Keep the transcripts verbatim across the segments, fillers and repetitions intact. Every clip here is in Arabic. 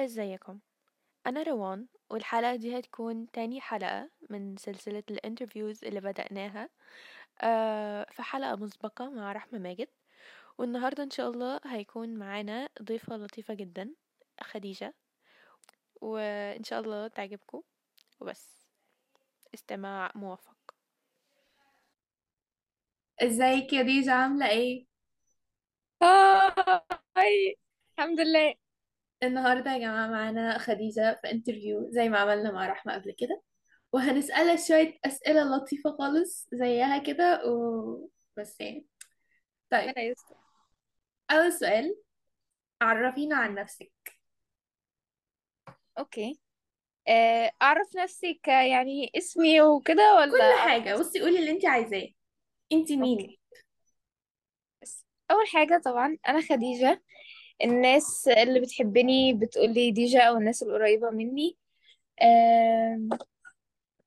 ازيكم، أنا روان، والحلقة دي هتكون تاني حلقة من سلسلة الانترفيوز اللي بدأناها آه في حلقة مسبقة مع رحمة ماجد. والنهاردة إن شاء الله هيكون معانا ضيفة لطيفة جدا، خديجة، وإن شاء الله تعجبكم. وبس استماع موفق. ازيك يا ديجا، عاملة ايه؟ هاي، الحمد لله. النهاردة يا جماعة معانا خديجة في انترفيو زي ما عملنا مع رحمة قبل كده، وهنسألها شوية أسئلة لطيفة خالص زيها كده وبس يعني. طيب، انا يسطا أول سؤال، عرفينا عن نفسك. اوكي. آه، اعرف نفسي ك يعني اسمي وكده ولا كل اعرف حاجة، نفسي؟ بصي قولي اللي انت عايزاه، انت مين؟ اوكي. بس اول حاجة طبعا انا خديجة، الناس اللي بتحبني بتقولي ديجا او الناس القريبة مني. آم،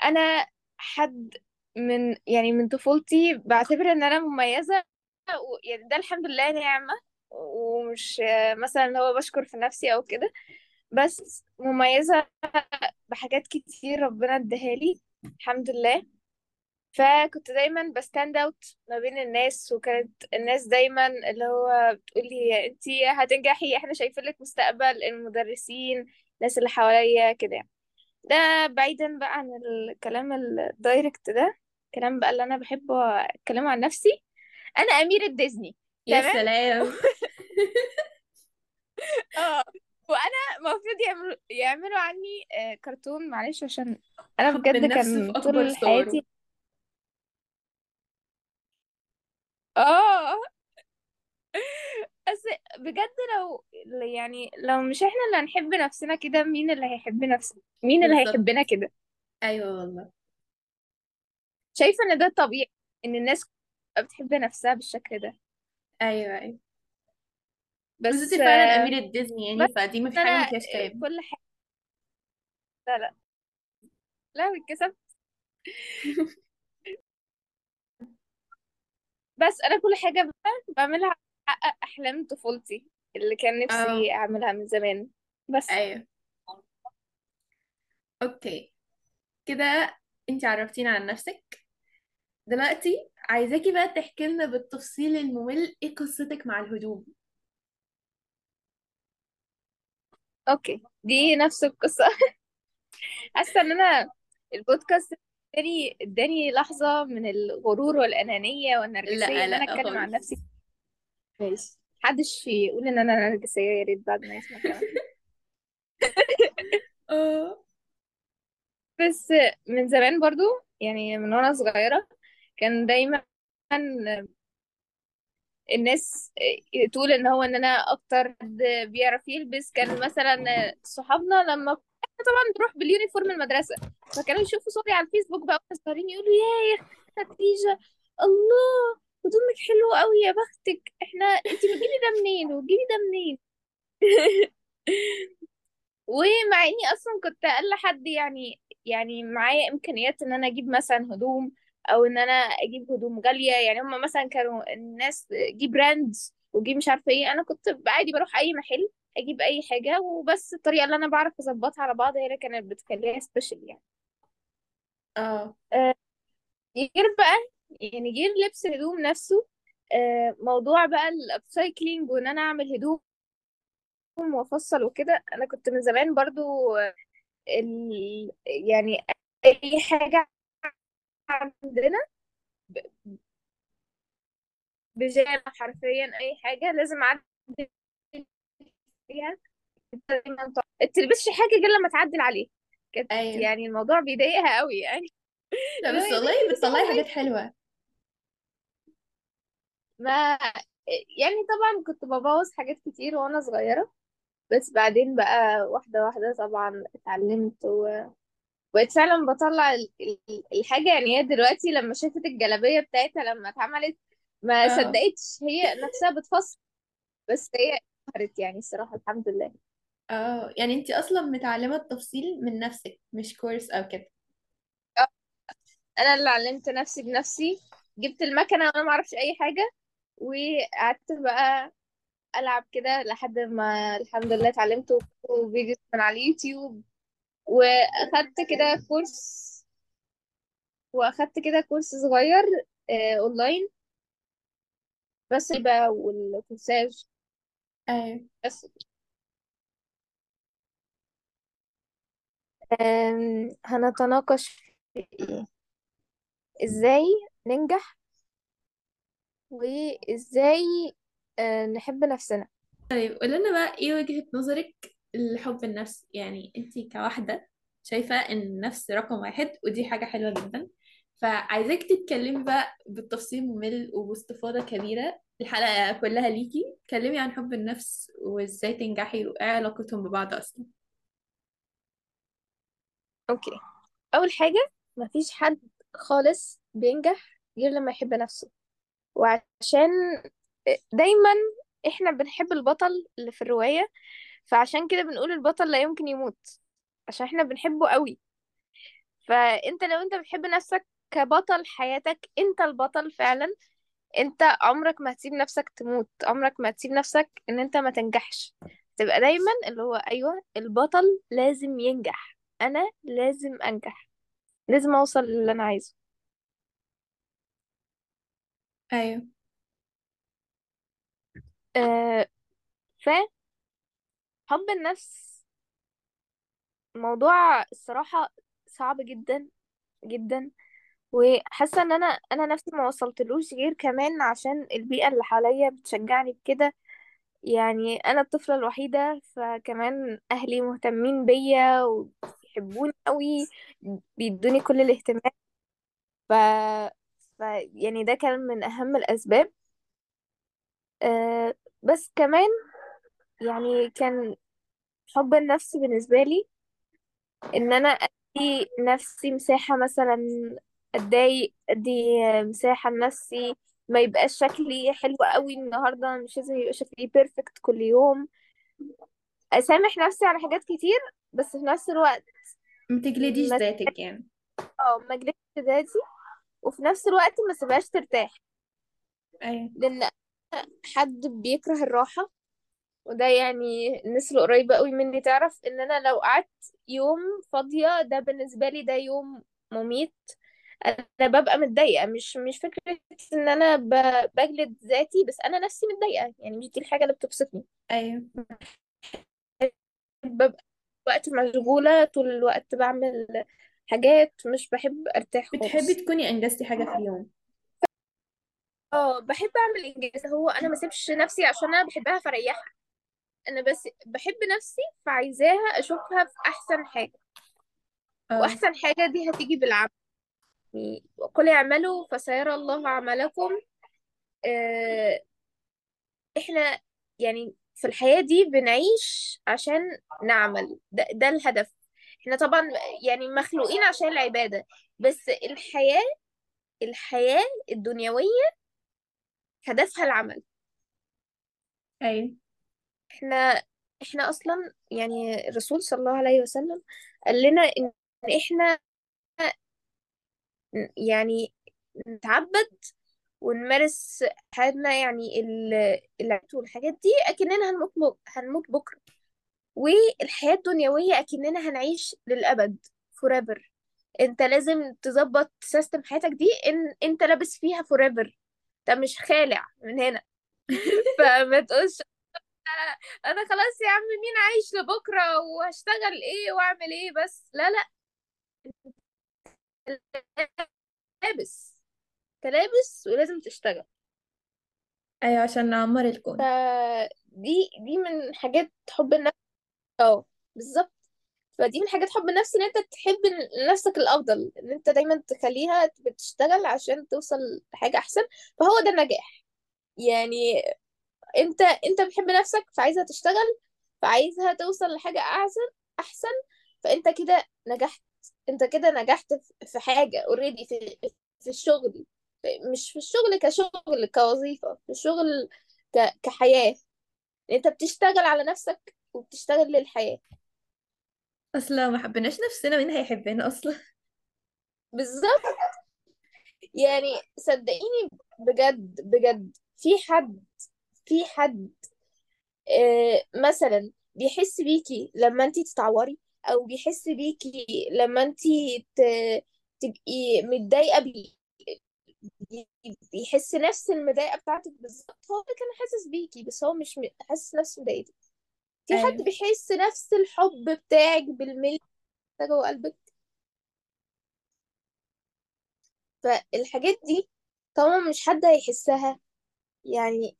انا حد من يعني من طفولتي بعتبر ان انا مميزة، و- يعني ده الحمد لله نعمة، ومش آه، مثلا اللي هو بشكر في نفسي او كده، بس مميزة بحاجات كتير ربنا اداها لي الحمد لله. فكنت دايما بستاند اوت ما بين الناس، وكانت الناس دايما اللي هو بتقولي انتي هتنجحي، احنا شايفين لك مستقبل، المدرسين، الناس اللي حواليا كده يعني. ده بعيدا بقى عن الكلام الدايركت، ده الكلام بقى اللي انا بحبه اتكلم عن نفسي. انا أميرة ديزني، يا تمام. سلام. اه، وانا المفروض يعملوا يعملوا عني آه، كرتون، معلش، عشان انا حب بجد النفس في كان أكبر طول صوره. حياتي اه بس بجد لو يعني لو مش احنا اللي هنحب نفسنا كده، مين اللي هيحب نفسنا؟ مين اللي بالظبط، هيحبنا كده؟ أيوة والله. شايفة ان ده طبيعي، ان الناس بتحب نفسها بالشكل ده. أيوة أيوة بس بس انت فعلا آه، أميرة ديزني يعني، بس فدي مفي انا حاجة آه، مفيهاش كلام. كل حاجة، لا لا لا اتكسفت، بس انا كل حاجة بقى بعملها عشان احقق احلام طفولتي اللي كان اه نفسي اعملها من زمان. بس أيوة أوكي كده، انت عرفتينا عن نفسك. دلوقتي عايزاكي بقى تحكي لنا بالتفصيل الممل ايه قصتك مع الهدوم. اوكي، دي نفس القصة. حاسة ان انا البودكاست اداني اداني لحظة من الغرور والأنانية والنرجسية، لا ان انا لا اتكلم عن نفسي. خالص. ماشي، محدش يقول ان انا نرجسية، يا ريت بعد ما يسمع كلام. اه بس من زمان برضو يعني، من وانا صغيرة كان دايما الناس تقول ان هو ان انا اكتر حد بيعرف يلبس. كان مثلا صحابنا لما احنا طبعا بنروح باليونيفورم المدرسه، فكانوا يشوفوا صوري على الفيسبوك بقى واحنا صغيرين، يقولوا ياه يا خديجه، الله هدومك حلوه قوي، يا بختك، احنا انت بتجيبي ده منين وتجيبي ده منين؟ ومع اني اصلا كنت اقل حد يعني يعني معايا امكانيات ان انا اجيب مثلا هدوم، او ان انا اجيب هدوم غاليه يعني. هم مثلا كانوا الناس جيب براندز وجيب مش عارفه ايه، انا كنت عادي بروح اي محل اجيب اي حاجه، وبس الطريقه اللي انا بعرف اظبطها على بعض هي اللي كانت بتخليها سبيشال يعني. اه آه، غير بقى يعني غير لبس الهدوم نفسه، آه، موضوع بقى الابسايكلينج وان انا اعمل هدوم وافصل وكده. انا كنت من زمان برضو آه، ال... يعني اي حاجه عندنا بجد، حرفيا اي حاجه لازم اعدل فيها، دايما طبعا تلبسش حاجه غير لما تعدل عليها. كانت ايوه. يعني الموضوع بيضايقها قوي يعني، لا اللي هو بس يا والله بنتي البسي بتطلعي حاجات حاجه حلوة. ما يعني. طبعا كنت ببوظ حاجات كتير وانا صغيره، بس بعدين بقى واحده واحده طبعا اتعلمت، و... بقيت فعلا بطلع ال- ال- الحاجة يعني. هي دلوقتي لما شافت الجلابية بتاعتها لما اتعملت ما اه صدقتش هي نفسها بتفصل، بس هي اتبهرت يعني الصراحة الحمد لله. اه يعني انت اصلا متعلمة التفصيل من نفسك، مش كورس او كده. آه، انا اللي علمت نفسي بنفسي، جبت المكنة وانا ما اعرفش اي حاجة، وقعدت بقى ألعب كده لحد ما الحمد لله اتعلمت وفيديوز من على اليوتيوب، وأخدت كده كورس وأخدت كده كورس صغير آه، أونلاين، بس بقى والكورساج ايوه بس. أم، هنتناقش في ايه؟ ازاي ننجح وازاي آه، نحب نفسنا. طيب قول لنا بقى ايه وجهة نظرك لحب النفس؟ يعني انتي كواحدة شايفة ان النفس رقم واحد ودي حاجة حلوة جدا، فعايزاك تتكلمي بقى بالتفصيل ممل وباستفاضة كبيرة، الحلقة كلها ليكي. اتكلمي عن حب النفس وازاي تنجحي وايه علاقتهم ببعض اصلا. اوكي، اول حاجة مفيش حد خالص بينجح غير لما يحب نفسه، وعشان دايما احنا بنحب البطل اللي في الرواية، فعشان كده بنقول البطل لا يمكن يموت، عشان احنا بنحبه قوي. فانت لو انت بتحب نفسك كبطل حياتك، انت البطل فعلا، انت عمرك ما هتسيب نفسك تموت، عمرك ما هتسيب نفسك ان انت ما تنجحش، تبقى دايما اللي هو ايوه البطل لازم ينجح، انا لازم انجح، لازم اوصل للي انا عايزه. ايوه أه فحب النفس موضوع الصراحة صعب جدا جدا، وحاسة ان انا انا نفسي ما وصلتلوش، غير كمان عشان البيئة اللي حواليا بتشجعني بكده. يعني انا الطفله الوحيده، فكمان اهلي مهتمين بيا وبيحبوني قوي، بيدوني كل الاهتمام. ف... ف يعني ده كان من اهم الاسباب. أه بس كمان يعني كان حب النفس بالنسبه لي ان انا ادي نفسي مساحه، مثلا ادي ادي مساحه لنفسي، ما يبقاش شكلي حلو قوي النهارده، مش لازم يبقى شكلي بيرفكت كل يوم، اسامح نفسي على حاجات كتير، بس في نفس الوقت ما تجلديش ما ذاتك يعني. اه ما اجلدش ذاتي، وفي نفس الوقت ما سيبهاش ترتاح، ايوه لان حد بيكره الراحه، وده يعني الناس اللي قريبه قوي مني تعرف ان انا لو قعدت يوم فاضيه ده بالنسبه لي ده يوم مميت، انا ببقى متضايقه، مش مش فكره ان انا ب- بجلد ذاتي، بس انا نفسي متضايقه، يعني مش دي الحاجه اللي بتبسطني، ايوه ببقى وقت مشغوله طول الوقت بعمل حاجات، مش بحب ارتاح بتحبي خالص. تكوني انجزتي حاجة في اليوم. اه بحب اعمل انجاز، هو انا ما اسيبش نفسي عشان انا بحبها فريحها، انا بس بحب نفسي فعايزاها اشوفها في احسن حاجه، اه واحسن حاجه دي هتيجي بالعمل، يعني وقل اعملوا فسيرى الله عملكم. آه، احنا يعني في الحياه دي بنعيش عشان نعمل، ده, ده الهدف. احنا طبعا يعني مخلوقين عشان العباده، بس الحياه الحياه الدنيويه هدفها العمل. ايوه احنا احنا اصلا يعني الرسول صلى الله عليه وسلم قال لنا ان احنا يعني نتعبد ونمارس حياتنا، يعني ال- العبادات والحاجات دي اكننا هنموت بك- هنموت بكره، والحياه الدنيويه اكننا هنعيش للابد forever. انت لازم تظبط سيستم حياتك دي ان انت لابس فيها forever، انت مش خالع من هنا. فما تقولش انا خلاص يا عم مين عايش لبكره وهشتغل ايه واعمل ايه، بس لا لا، لابس تلابس ولازم تشتغل. ايوه عشان نعمر الكون. فدي دي من حاجات حب النفس. اه بالظبط، فدي من حاجات حب النفس ان انت تحب لنفسك الافضل، ان انت دايما تخليها بتشتغل عشان توصل لحاجه احسن، فهو ده النجاح. يعني انت انت بتحب نفسك فعايزها تشتغل، فعايزها توصل لحاجه احسن احسن، فانت كده نجحت، انت كده نجحت في في حاجه اوريدي، في في الشغل، مش في الشغل كشغل كوظيفه، في الشغل ك... كحياه، انت بتشتغل على نفسك وبتشتغل للحياة. اصلا ما حبيناش نفسنا مين هيحبنا اصلا؟ بالظبط، يعني صدقيني بجد بجد، في حد في حد مثلا بيحس بيكي لما انتي تتعوري، او بيحس بيكي لما انتي ت... تبقي متضايقه، بي... بيحس نفس المضايقه بتاعتك بالظبط. هو كان حاسس بيكي بس هو مش حاسس نفس مضايقتك. في حد ايوه بيحس نفس الحب بتاعك بالملي ده جوه قلبك. فالحاجات دي طبعا مش حد هيحسها، يعني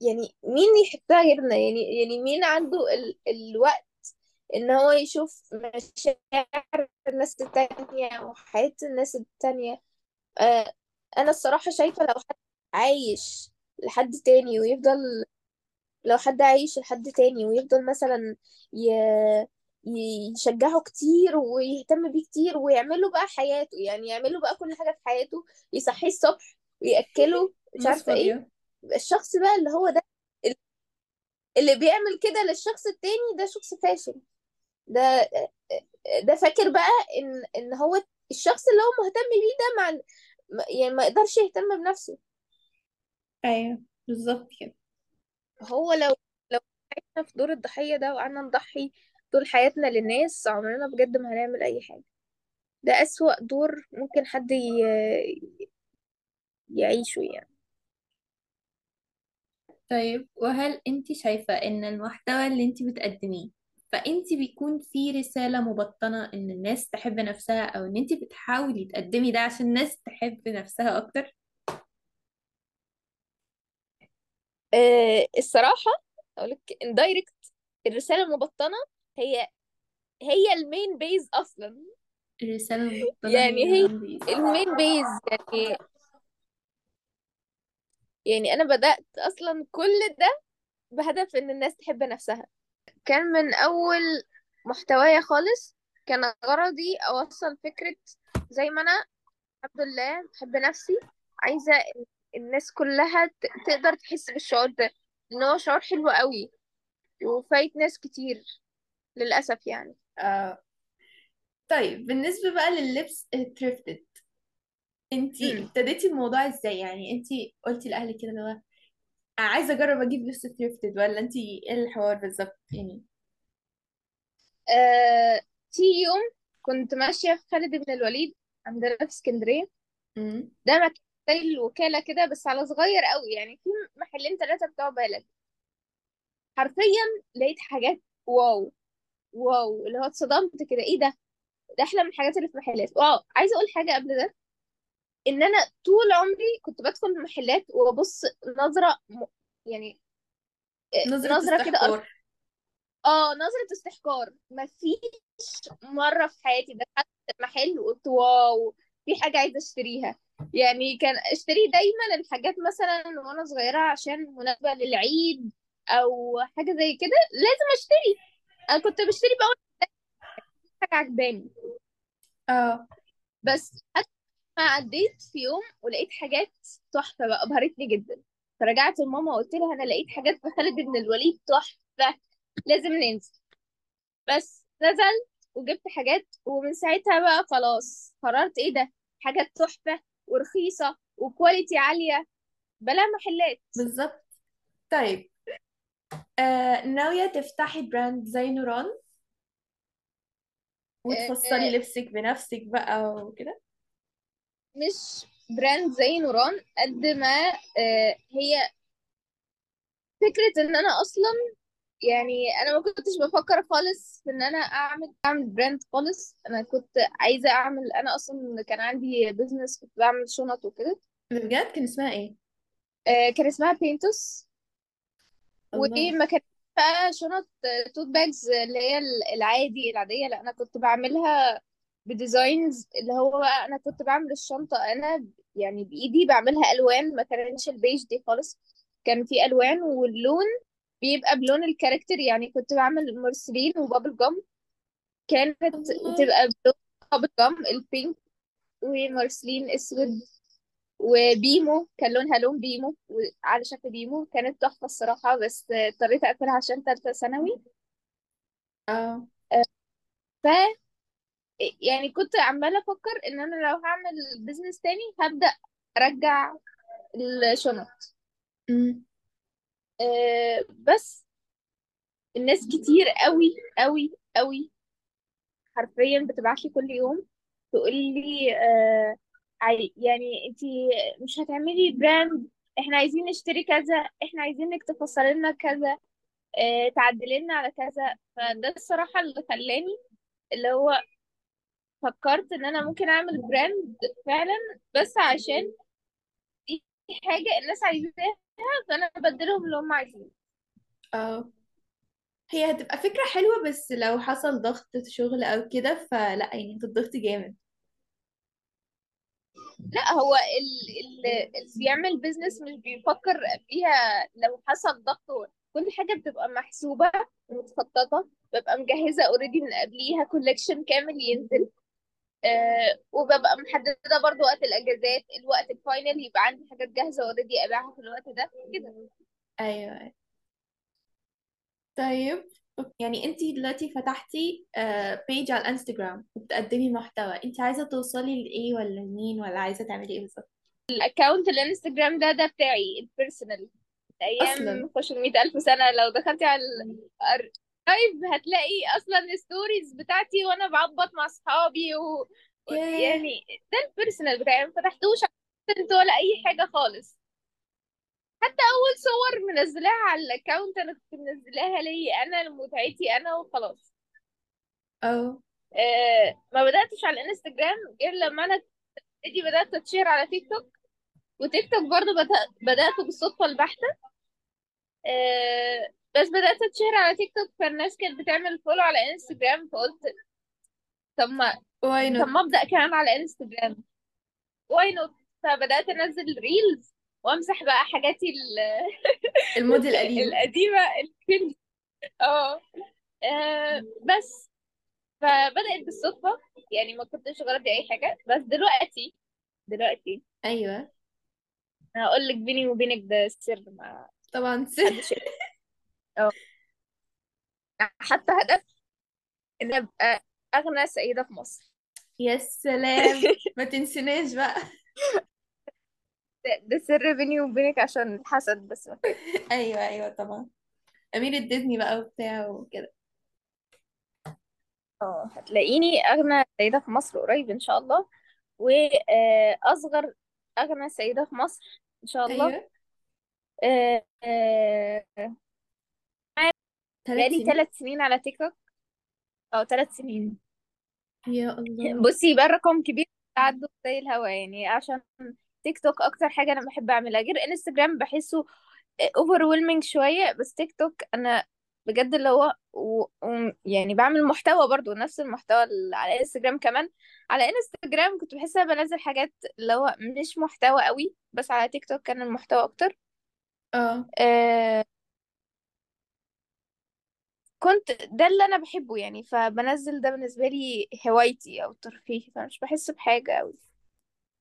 يعني مين يحبها غيرنا؟ يعني يعني مين عنده ال... الوقت ان هو يشوف مشاعر الناس التانية وحياة الناس التانية؟ آه، انا الصراحة شايفة لو حد عايش لحد تاني ويفضل، لو حد عايش لحد تاني ويفضل مثلا ي... ي- يشجعه كتير ويهتم بيه كتير ويعمله بقى حياته، يعني يعمله بقى كل حاجة في حياته، يصحيه الصبح ويأكله مش ناس عارفة ايه، فاضية. يبقى الشخص بقى اللي هو ده اللي بيعمل كده للشخص التاني ده شخص فاشل. ده ده فاكر بقى ان ان هو الشخص اللي هو مهتم بيه ده مع م- يعني ما يقدرش يهتم بنفسه. ايوه بالظبط كده. هو لو لو احنا في دور الضحية ده وقعدنا نضحي طول حياتنا للناس، عمرنا بجد ما هنعمل اي حاجة. ده أسوأ دور ممكن حد ي- يعيشه يعني. طيب وهل انت شايفة ان المحتوى اللي انت بتقدميه فانت بيكون فيه رسالة مبطنة ان الناس تحب نفسها، او ان انت بتحاولي تقدمي ده عشان الناس تحب نفسها اكتر؟ أه الصراحة أقولك إن دايركت الرسالة المبطنة هي هي المين بيز أصلا، الرسالة المبطنة يعني هي هي عندي المين بيز. يعني يعني أنا بدأت أصلا كل ده بهدف إن الناس تحب نفسها. كان من أول محتوايا خالص كان غرضي أوصل فكرة زي ما أنا الحمد لله بحب نفسي، عايزة إن الناس كلها ت- تقدر تحس بالشعور ده، لأن هو شعور حلو قوي وفايت ناس كتير للأسف. يعني آه. طيب بالنسبة بقى لللبس الثريفتد، انت امم ابتديتي الموضوع ازاي؟ يعني انت قلتي لأهلك كده اللي هو عايزة اجرب اجيب لبس ثريفتد، ولا انت ايه الحوار بالظبط يعني؟ آه في يوم كنت ماشية في خالد ابن الوليد عندنا في اسكندرية، امم ده مكان زي الوكالة كده بس على صغير قوي، يعني في محلين ثلاثة بتوع بلد. حرفيا لقيت حاجات واو واو، اللي هو اتصدمت كده، ايه ده ده احلى من الحاجات اللي في محلات. واو، عايزة اقول حاجة قبل ده، ان انا طول عمري كنت بدخل المحلات وابص نظره م... يعني آه، نظرة نظره كده أرض... استحقار. اه نظره استحقار. ما فيش مره في حياتي دخلت محل وقلت واو في حاجه عايزه اشتريها. يعني كان اشتري دايما الحاجات مثلا وانا صغيره عشان مناسبه للعيد او حاجه زي كده، لازم اشتري. انا كنت بشتري بقى وأنا حاجه عجباني، اه بس حتى ما عديت في يوم ولقيت حاجات تحفة بقى، أبهرتني جدا. فرجعت لماما وقلت لها أنا لقيت حاجات في خالد بن الوليد تحفة، لازم ننزل. بس نزلت وجبت حاجات، ومن ساعتها بقى خلاص قررت إيه ده حاجات تحفة ورخيصة وكواليتي عالية بلا محلات. بالظبط. طيب آه، ناوية تفتحي براند زي نوران آه، وتفصلي لبسك بنفسك بقى وكده؟ مش براند زي نوران قد ما آه، هي فكرة إن أنا أصلا، يعني انا ما كنتش بفكر خالص في ان انا اعمل اعمل براند خالص. انا كنت عايزه اعمل، انا اصلا كان عندي بزنس كنت بعمل شنط وكده، بجد كان اسمها ايه؟ آه، كان اسمها بينتوس، الله. وما كانت بقى شنط توت باجز اللي هي ال- العادي العاديه، لا انا كنت بعملها بديزاينز، اللي هو بقى انا كنت بعمل الشنطه انا ب- يعني بايدي، بعملها الوان، ما كانش البيج دي خالص، كان في الوان واللون بيبقى بلون الكاركتر. يعني كنت بعمل مرسلين وبابل جام، كانت الله بتبقى بلون بابل جام البينك، ومارسلين اسود، وبيمو كان لونها لون بيمو وعلى شكل بيمو، كانت تحفة الصراحة. بس اضطريت اقفلها عشان تالتة ثانوي. اه آه، ف يعني كنت عمالة افكر ان انا لو هعمل بيزنس تاني هبدأ ارجع الشنط. أمم. آه، بس الناس كتير قوي قوي قوي حرفيا بتبعت لي كل يوم تقول لي آه عاي- يعني انتي مش هتعملي براند، احنا عايزين نشتري كذا، احنا عايزينك تفصلي لنا كذا، آه تعدلي لنا على كذا. فده الصراحة اللي خلاني اللي هو فكرت ان انا ممكن اعمل براند فعلا، بس عشان دي حاجة الناس عايزاها فانا بديلهم اللي هم عايزينه. اه هي هتبقى فكرة حلوة، بس لو حصل ضغط شغل او كده فلا، يعني انت ضغط جامد. لا هو ال- ال- اللي بيعمل بيزنس مش بيفكر فيها، لو حصل ضغط و- كل حاجة بتبقى محسوبة ومتخططة، ببقى مجهزة اوريدي من قبليها كولكشن كامل ينزل، أه وببقى محددة برضو وقت الأجازات، الوقت الفاينل يبقى عندي حاجات جاهزة اوريدي أبيعها في الوقت ده كده. ايوه طيب، يعني انت دلوقتي فتحتي بيج على الانستجرام وبتقدمي محتوى، انت عايزة توصلي لايه ولا لمين، ولا عايزة تعملي ايه بالظبط الأكاونت الانستجرام ده ده بتاعي البيرسونال، اصلا؟ ايام خش المية ألف سنة لو دخلتي على الارشيف هتلاقي اصلا الستوريز بتاعتي وانا بعبط مع اصحابي و... و- ياه، يعني ده البيرسونال بتاعي، ما فتحتوش على الكونتنت ولا اي حاجة خالص. حتى اول صور منزلاها على الاكونت انا كنت منزلاها لي انا لمتعتي انا وخلاص. اه أه ما بدأتش على الانستجرام غير لما انا دي بدأت اتشير على تيك توك، وتيك توك برضه بدأ... بدأت بالصدفة البحتة، آه، بس بدأت أتشهر على تيك توك، فالناس كانت بتعمل فولو على انستجرام، فقلت طب ما واي طب نوت. ما أبدأ كمان على انستجرام، واي نوت. فبدأت أنزل ريلز وأمسح بقى حاجاتي ال- المود القديم. القديمة الكرنج اه آه، بس فبدأت بالصدفة، يعني ما كنتش غرضي أي حاجة. بس دلوقتي دلوقتي ايوه هقول لك بيني وبينك ده سر ما طبعا. حدش يعرف. اه حتى هدف إن أبقى أغنى سيدة في مصر يا سلام، ما تنسيناش بقى. ده ده سر بيني وبينك عشان الحسد بس ما خير. ايوه ايوه طبعا، أميرة ديزني بقى وبتاع وكده. اه هتلاقيني أغنى سيدة في مصر قريب إن شاء الله، وأصغر أغنى سيدة في مصر إن شاء الله. ايوه آه، آه، ثلاث بقالي سنين ثلاث سنين على تيك توك أو ثلاث سنين. يا الله. بصي بقى الرقم كبير عدوا زي الهوا، يعني عشان تيك توك أكتر حاجة أنا بحب أعملها، غير انستجرام بحسه overwhelming شوية، بس تيك توك أنا بجد اللي هو و... و... يعني بعمل محتوى برضو نفس المحتوى اللي على انستجرام. كمان على انستجرام كنت بحس إن أنا بنزل حاجات اللي هو مش محتوى قوي، بس على تيك توك كان المحتوى أكتر. اه آه... كنت ده اللي أنا بحبه يعني، فبنزل ده بالنسبة لي هوايتي أو ترفيهي، فمش بحس بحاجة قوي.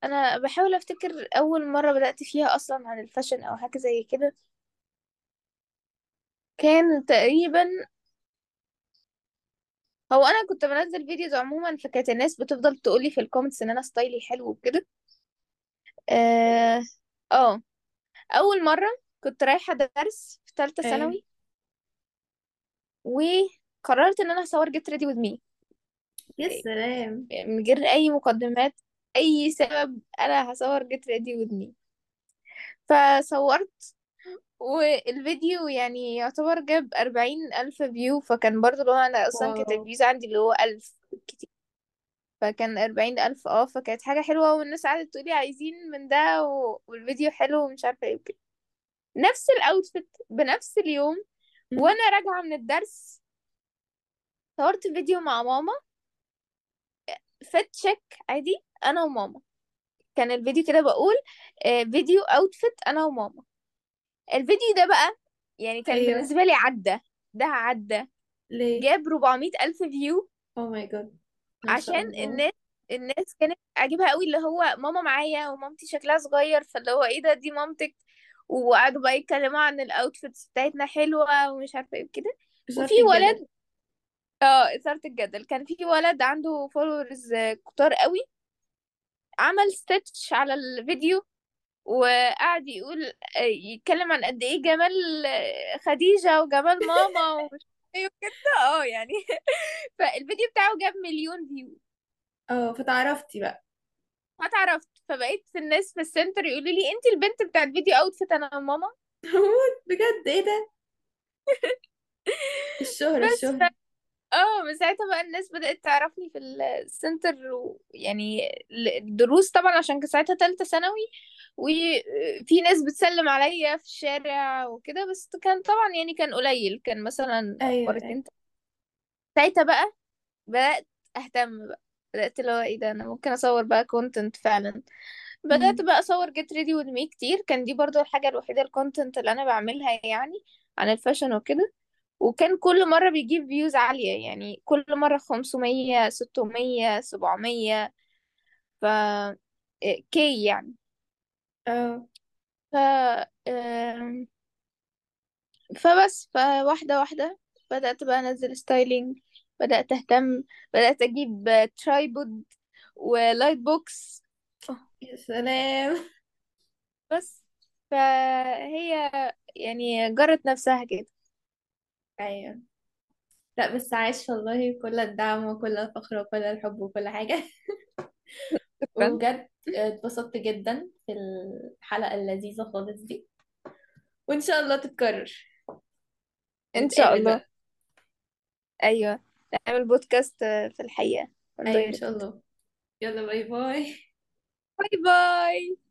أنا بحاول أفتكر أول مرة بدأت فيها أصلا عن الفاشن أو حاجة زي كده، كان تقريبا هو انا كنت بنزل فيديوز عموما، فكانت الناس بتفضل تقولي في الكومنتس ان انا ستايلي حلو وكده. اه آه. اول مره كنت رايحه درس في ثالثه ايوه ثانوي، وقررت ان انا هصور جيت ريدي وذ مي يا سلام. من غير اي مقدمات اي سبب، انا هصور جيت ريدي وذ مي. فصورت، والفيديو يعني يعتبر جاب أربعين ألف فيو، فكان برضو اللي هو أنا أصلا كانت واو الفيوز عندي اللي هو ألف كتير، فكان أربعين ألف. اه فكانت حاجة حلوة، والناس قعدت تقولي عايزين من ده و... والفيديو حلو ومش عارفة ايه وكده. نفس الأوتفيت بنفس اليوم، مم. وأنا راجعة من الدرس صورت فيديو مع ماما، فات تشيك عادي أنا وماما، كان الفيديو كده بقول آه، فيديو أوتفيت أنا وماما. الفيديو ده بقى يعني كان ايوه بالنسبة لي عدى، ده عدى ليه؟ جاب أربعمية ألف فيو، او ماي جاد، ما عشان شاء الله. الناس الناس كانت عاجبها قوي اللي هو ماما معايا ومامتي شكلها صغير، فاللي هو ايه ده دي مامتك. وقعدوا بقى يتكلموا عن الاوتفيتس بتاعتنا حلوة ومش عارفة ايه كده. وفي إثارة الجدل. ولد اه إثارة الجدل، كان في ولد عنده فولورز كتار قوي عمل ستيتش على الفيديو، وقعد يقول آه، يتكلم عن قد ايه جمال آه، خديجة وجمال ماما ايوه كده اه يعني فالفيديو بتاعه جاب مليون فيو، اه فتعرفتي بقى. اتعرفت، فبقيت الناس في السنتر يقولوا لي انت البنت بتاع الفيديو اوتفيت انا وماما هموت بجد. ايه ده الشهرة بس. ف... الشهرة. اه من ساعتها بقى الناس بدأت تعرفني في السنتر، ويعني الدروس طبعا عشان كان ساعتها تالتة ثانوي، وفي ناس بتسلم عليا في الشارع وكده، بس كان طبعا يعني كان قليل، كان مثلا ايوه ايوه مرتين. ساعتها بقى بدأت أهتم، بقى بدأت اللي هو ايه ده، انا ممكن اصور بقى كونتنت فعلا. بدأت مم. بقى اصور جيت ريدي وذ مي كتير، كان دي برضو الحاجة الوحيدة الكونتنت اللي انا بعملها يعني عن الفاشن وكده، وكان كل مرة بيجيب فيوز عالية، يعني كل مرة خمسمية ستمية سبعمية ف إيه، كي يعني اه ف آم، فبس فواحدة واحدة بدأت بقى أنزل ستايلينج، بدأت أهتم، بدأت أجيب ترايبود ولايت بوكس يا سلام. بس، فهي يعني جرت نفسها كده. ايوه لا بس عايش والله، كل الدعم وكل الفخر وكل الحب وكل حاجة. شكرا، وبجد اتبسطت جدا في الحلقة اللذيذة خالص دي، وإن شاء الله تتكرر إن شاء نتقابل الله. بقى. أيوة نعمل بودكاست في الحقيقة برضه، أيوة يا إن شاء ريت. الله. يلا باي باي. باي باي.